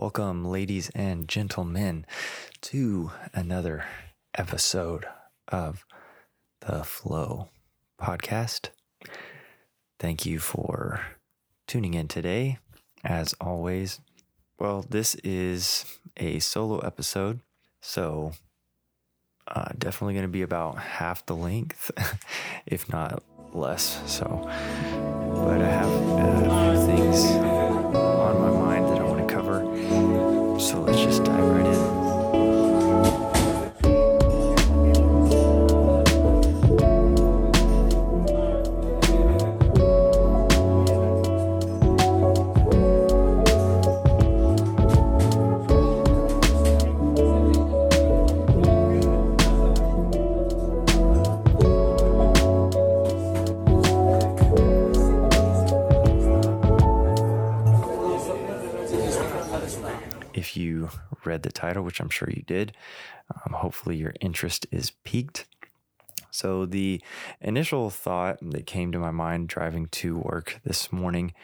Welcome, ladies and gentlemen, to another episode of the Flow Podcast. Thank you for tuning in today, as always. Well, this is a solo episode, so definitely going to be about half the length, if not less. So, but I have a few things on my mind that I want to cover, so let's just dive right in. If you read the title, which I'm sure you did, hopefully your interest is piqued. So the initial thought that came to my mind driving to work this morning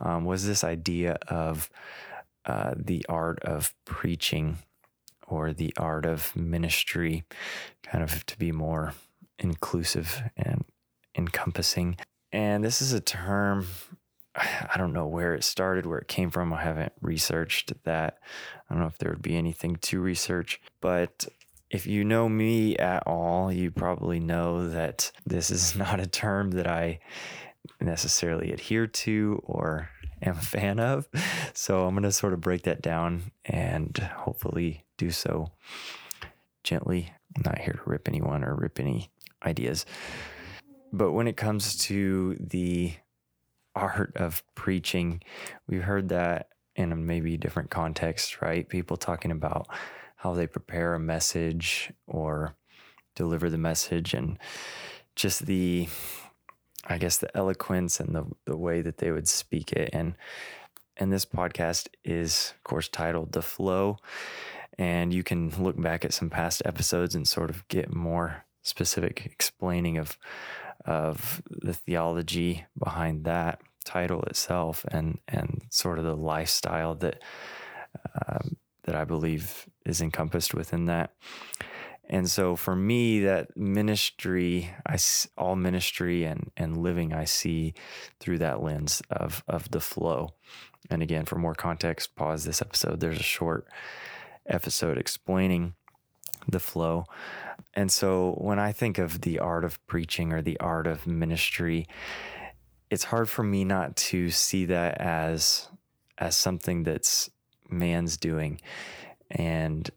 was this idea of the art of preaching, or the art of ministry, kind of to be more inclusive and encompassing. And this is a term, I don't know where it started, where it came from. I haven't researched that. I don't know if there would be anything to research, but if you know me at all, you probably know that this is not a term that I necessarily adhere to or am a fan of. So I'm going to sort of break that down and hopefully do so gently. I'm not here to rip anyone or rip any ideas. But when it comes to the art of preaching, we've heard that in a maybe different context, right? People talking about how they prepare a message or deliver the message, and just the, I guess, the eloquence and the way that they would speak it. And this podcast is, of course, titled The Flow. And you can look back at some past episodes and sort of get more specific explaining of the theology behind that title itself, and sort of the lifestyle that I believe is encompassed within that. And so for me, that ministry, all ministry and living, I see through that lens of the flow. And again, for more context, pause this episode. There's a short episode explaining the flow. And so when I think of the art of preaching or the art of ministry, it's hard for me not to see that as something that's man's doing, and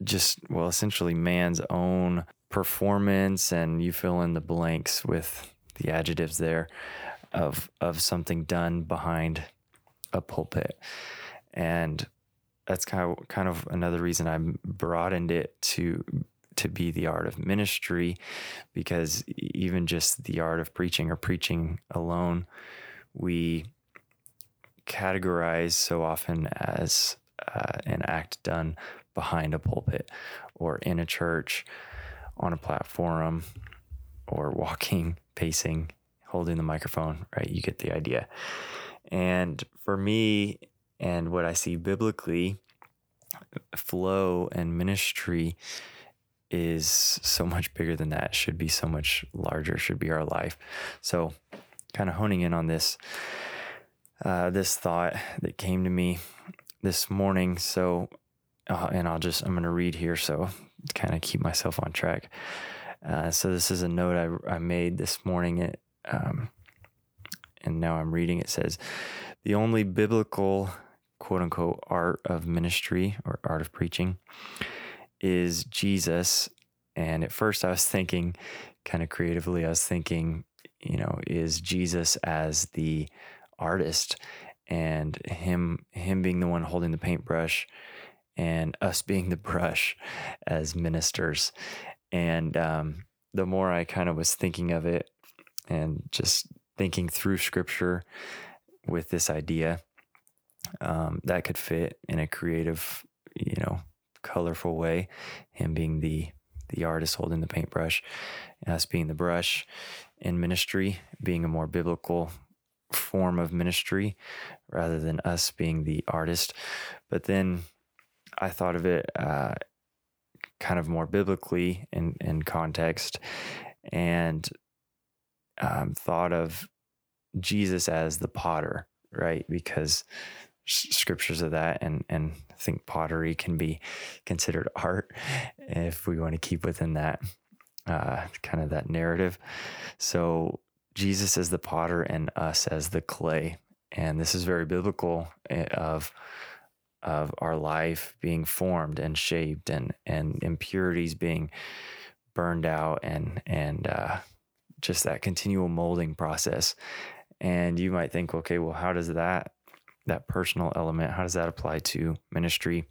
essentially man's own performance, and you fill in the blanks with the adjectives there of something done behind a pulpit. And that's kind of another reason I broadened it to be the art of ministry, because even just the art of preaching or preaching alone, we categorize so often as an act done behind a pulpit or in a church, on a platform, or walking, pacing, holding the microphone, right? You get the idea. And for me, and what I see biblically, flow and ministry is so much bigger than that, should be so much larger, should be our life. So kind of honing in on this, this thought that came to me this morning. So, and I'm going to read here, so kind of keep myself on track. So this is a note I made this morning. And now I'm reading. It says, the only biblical, quote unquote, art of ministry or art of preaching is Jesus. And at first I was thinking, kind of creatively, is Jesus as the artist, and him being the one holding the paintbrush and us being the brush as ministers. And the more I kind of was thinking of it and just thinking through scripture with this idea, that could fit in a creative, colorful way, him being the artist holding the paintbrush, us being the brush in ministry, being a more biblical form of ministry rather than us being the artist. But then I thought of it kind of more biblically in context, and thought of Jesus as the potter, right? Because scriptures of that, and I think pottery can be considered art if we want to keep within that kind of that narrative. So Jesus as the potter and us as the clay. And this is very biblical of our life being formed and shaped, and impurities being burned out, and just that continual molding process. And you might think, okay, well, how does that personal element, how does that apply to ministry?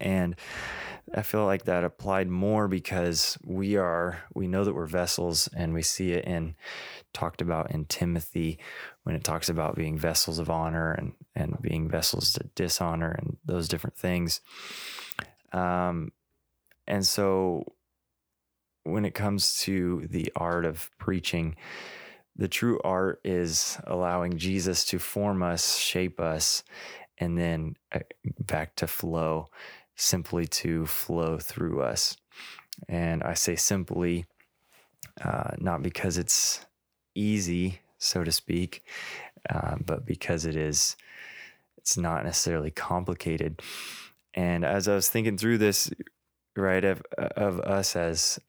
And I feel like that applied more because we know that we're vessels, and we see it talked about in Timothy when it talks about being vessels of honor and being vessels to dishonor and those different things. And so when it comes to the art of preaching, the true art is allowing Jesus to form us, shape us, and then back to flow, simply to flow through us. And I say simply, not because it's easy, so to speak, but because it's not necessarily complicated. And as I was thinking through this, right, of us as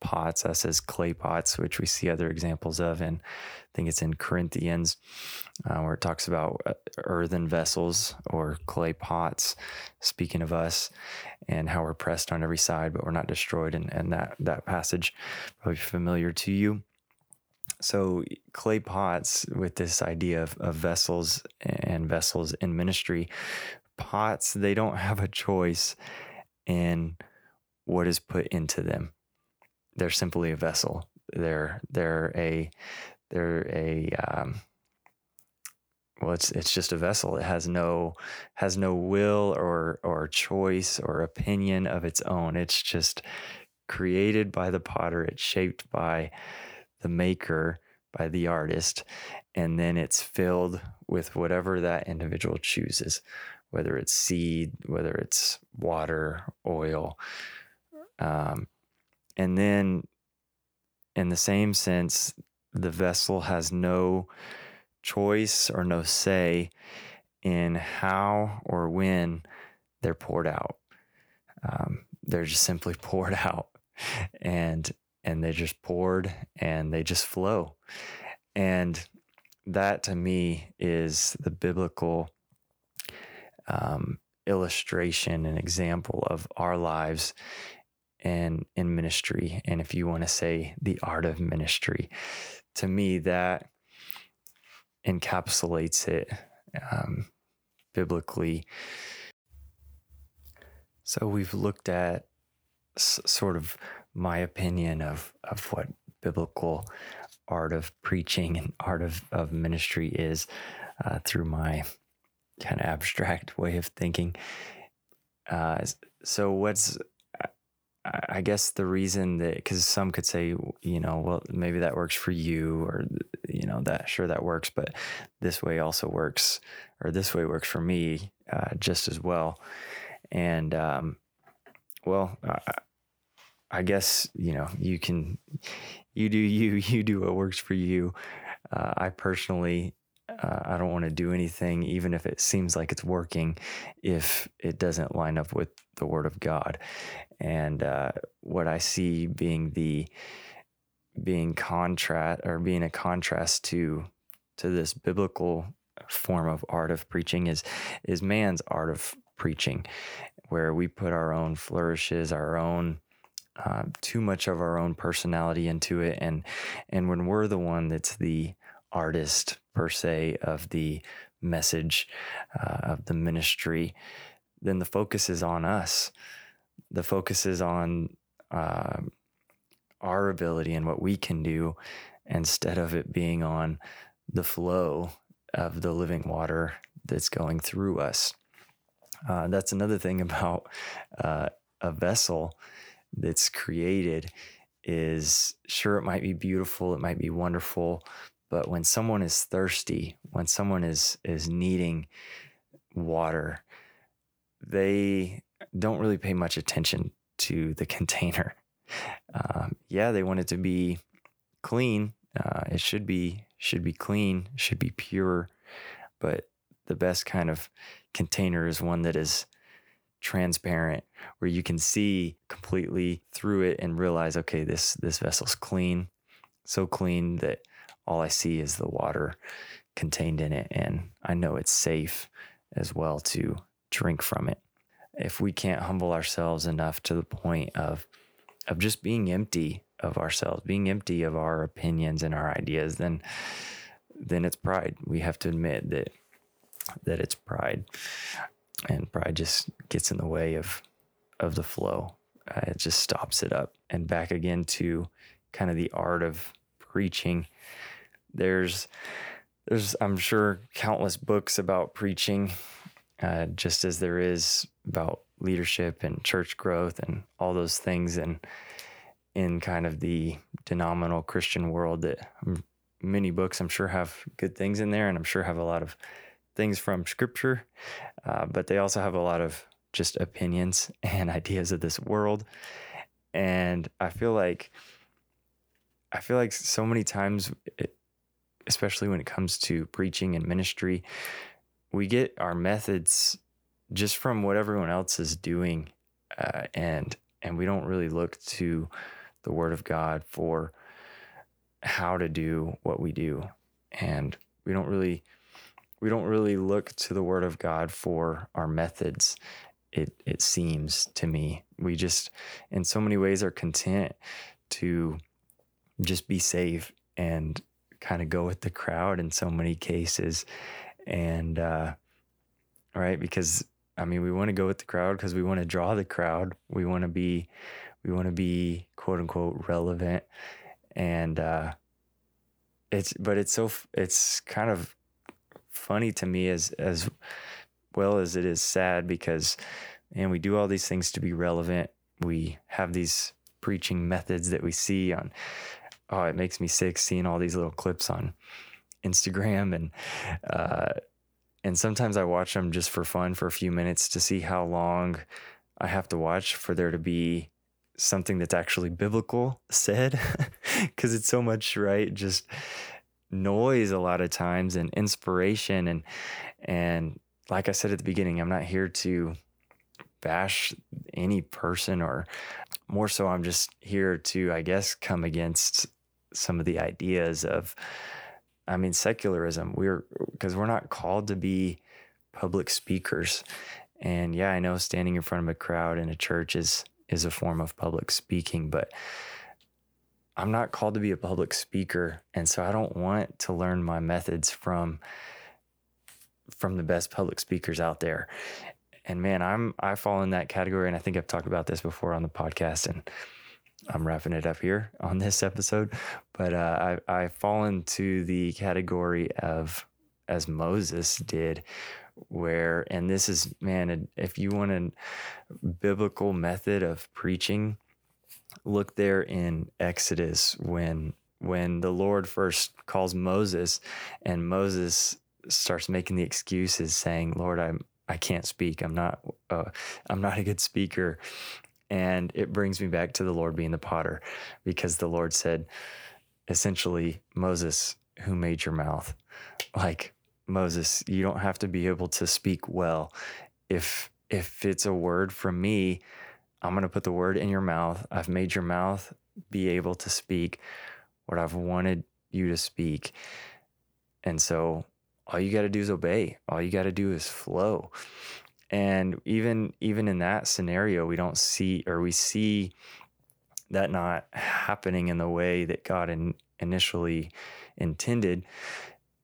pots, us as clay pots, which we see other examples of, and I think it's in Corinthians where it talks about earthen vessels or clay pots, speaking of us, and how we're pressed on every side, but we're not destroyed. And that passage probably familiar to you. So clay pots, with this idea of vessels and vessels in ministry, pots, they don't have a choice in what is put into them. They're simply a vessel. It's just a vessel. It has no will or choice or opinion of its own. It's just created by the potter. It's shaped by the maker, by the artist, and then it's filled with whatever that individual chooses, whether it's seed, whether it's water, oil. And then in the same sense, the vessel has no choice or no say in how or when they're poured out. They're just simply poured out, and they're just poured, and they just flow. And that, to me, is the biblical illustration and example of our lives and in ministry. And if you want to say the art of ministry, to me, that encapsulates it biblically. So we've looked at sort of my opinion of what biblical art of preaching and art of ministry is through my kind of abstract way of thinking. So I guess the reason that, because some could say, you know, well, maybe that works for you, or, you know, that, sure, that works, but this way also works, or this way works for me just as well. And, well, I guess, you know, you do what works for you. I personally, I don't want to do anything, even if it seems like it's working, if it doesn't line up with the Word of God. And what I see being a contrast to this biblical form of art of preaching is man's art of preaching, where we put our own flourishes, our own too much of our own personality into it, and when we're the one that's the artist per se of the message of the ministry, then the focus is on us. The focus is on our ability and what we can do, instead of it being on the flow of the living water that's going through us. That's another thing about a vessel that's created is, sure, it might be beautiful, it might be wonderful, But when someone is thirsty, when someone is needing water, they don't really pay much attention to the container. Yeah, they want it to be clean. It should be clean, should be pure. But the best kind of container is one that is transparent, where you can see completely through it and realize, okay, this vessel's clean, so clean that all I see is the water contained in it. And I know it's safe as well to drink from it. If we can't humble ourselves enough to the point of just being empty of ourselves, being empty of our opinions and our ideas, then it's pride. We have to admit that it's pride. And pride just gets in the way of the flow. It just stops it up. And back again to kind of the art of preaching. There's I'm sure countless books about preaching, just as there is about leadership and church growth and all those things. And in kind of the denominational Christian world, that many books I'm sure have good things in there, and I'm sure have a lot of things from scripture, but they also have a lot of just opinions and ideas of this world. And I feel like so many times, especially when it comes to preaching and ministry, we get our methods just from what everyone else is doing, and we don't really look to the Word of God for how to do what we do, and we don't really look to the Word of God for our methods. It seems to me we just, in so many ways, are content to just be safe and kind of go with the crowd in so many cases. And right, because I mean, we want to go with the crowd because we want to draw the crowd. We want to be quote unquote relevant. And it's kind of funny to me as well as it is sad, because, and we do all these things to be relevant. We have these preaching methods that we see on, oh, it makes me sick seeing all these little clips on Instagram, and sometimes I watch them just for fun for a few minutes to see how long I have to watch for there to be something that's actually biblical said, because it's so much, right, just noise a lot of times, and inspiration, and like I said at the beginning, I'm not here to bash any person, or more so I'm just here to, I guess, come against some of the ideas of, I mean, secularism. Because we're not called to be public speakers. And yeah, I know standing in front of a crowd in a church is a form of public speaking, but I'm not called to be a public speaker. And so I don't want to learn my methods from the best public speakers out there. And man, I fall in that category, and I think I've talked about this before on the podcast, and I'm wrapping it up here on this episode. But I fall into the category of, as Moses did, where, and this is, man, if you want a biblical method of preaching, look there in Exodus when the Lord first calls Moses, and Moses starts making the excuses, saying, "Lord, I can't speak. I'm not a good speaker." And it brings me back to the Lord being the potter, because the Lord said, essentially, "Moses, who made your mouth?" Like, Moses, you don't have to be able to speak well. If it's a word from me, I'm going to put the word in your mouth. I've made your mouth be able to speak what I've wanted you to speak. And so all you got to do is obey. All you got to do is flow. And even in that scenario, we see that not happening in the way that God initially intended,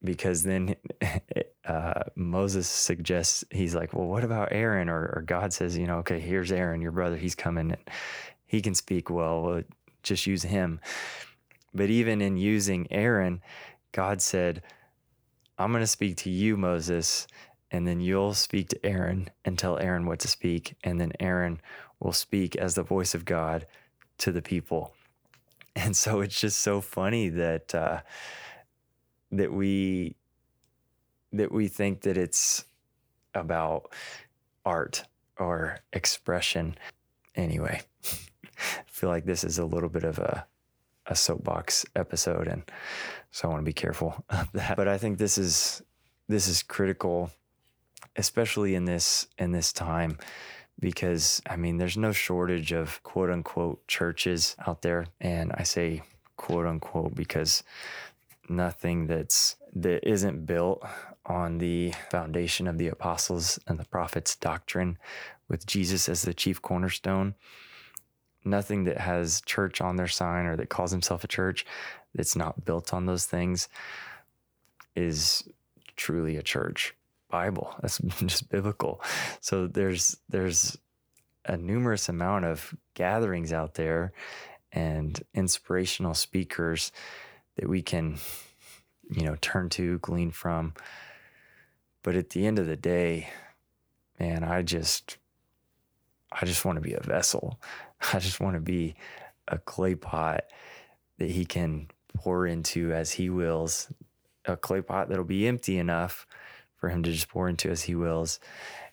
because then Moses suggests, he's like, well, what about Aaron? Or God says, you know, okay, here's Aaron, your brother, he's coming, and he can speak well, just use him. But even in using Aaron, God said, I'm going to speak to you, Moses, and then you'll speak to Aaron and tell Aaron what to speak, and then Aaron will speak as the voice of God to the people. And so it's just so funny that that we think that it's about art or expression. Anyway, I feel like this is a little bit of a soapbox episode, and so I want to be careful of that. But I think this is critical, especially in this time, because I mean, there's no shortage of quote unquote churches out there. And I say quote unquote because nothing that isn't built on the foundation of the apostles and the prophets' doctrine with Jesus as the chief cornerstone, nothing that has church on their sign or that calls himself a church that's not built on those things is truly a church. Bible, that's just biblical. So there's a numerous amount of gatherings out there and inspirational speakers that we can, turn to, glean from. But at the end of the day, man, I just want to be a vessel. I just want to be a clay pot that he can pour into as he wills, a clay pot that'll be empty enough for him to just pour into as he wills,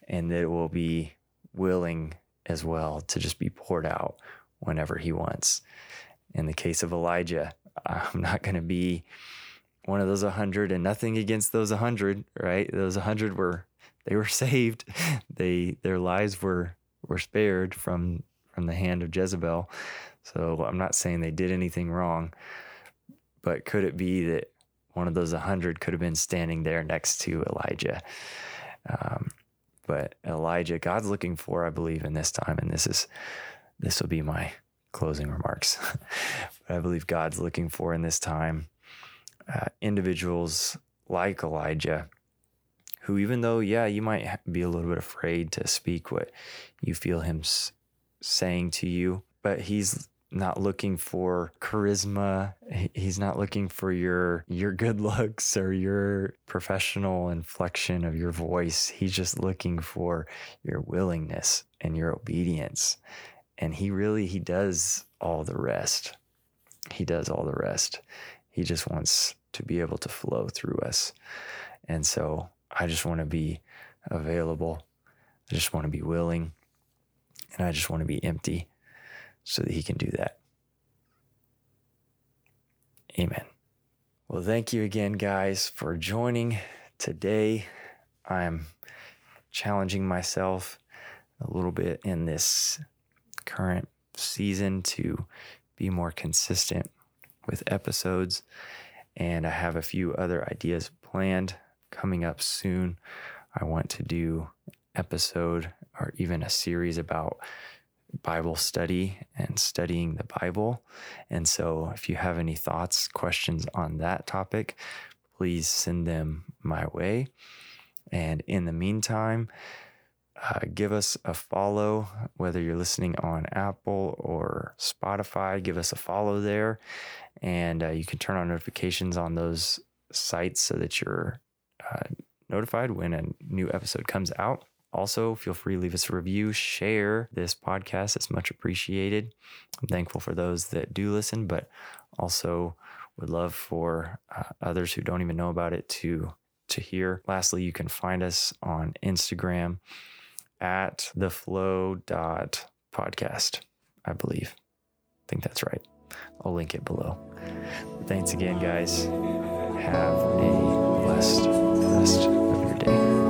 and that it will be willing as well to just be poured out whenever he wants. In the case of Elijah, I'm not going to be one of those 100, and nothing against those 100, right? Those 100 were saved. Their lives were spared from the hand of Jezebel. So I'm not saying they did anything wrong, but could it be that one of those 100 could have been standing there next to Elijah? But Elijah, God's looking for, I believe, in this time, and this will be my closing remarks. But I believe God's looking for in this time individuals like Elijah, who, even though, yeah, you might be a little bit afraid to speak what you feel him saying to you, but he's not looking for charisma. He's not looking for your good looks or your professional inflection of your voice. He's just looking for your willingness and your obedience. And he does all the rest. He does all the rest. He just wants to be able to flow through us. And so I just want to be available. I just want to be willing. And I just want to be empty so that he can do that. Amen. Well, thank you again, guys, for joining today. I'm challenging myself a little bit in this current season to be more consistent with episodes, and I have a few other ideas planned coming up soon. I want to do an episode or even a series about Bible study and studying the Bible, and so if you have any thoughts, questions on that topic, please send them my way. And in the meantime, give us a follow, whether you're listening on Apple or Spotify. Give us a follow there, and you can turn on notifications on those sites so that you're notified when a new episode comes out. Also, feel free to leave us a review, share this podcast. It's much appreciated. I'm thankful for those that do listen, but also would love for others who don't even know about it to hear. Lastly, you can find us on Instagram at theflow.podcast, I believe. I think that's right. I'll link it below. Thanks again, guys. Have a blessed rest of your day.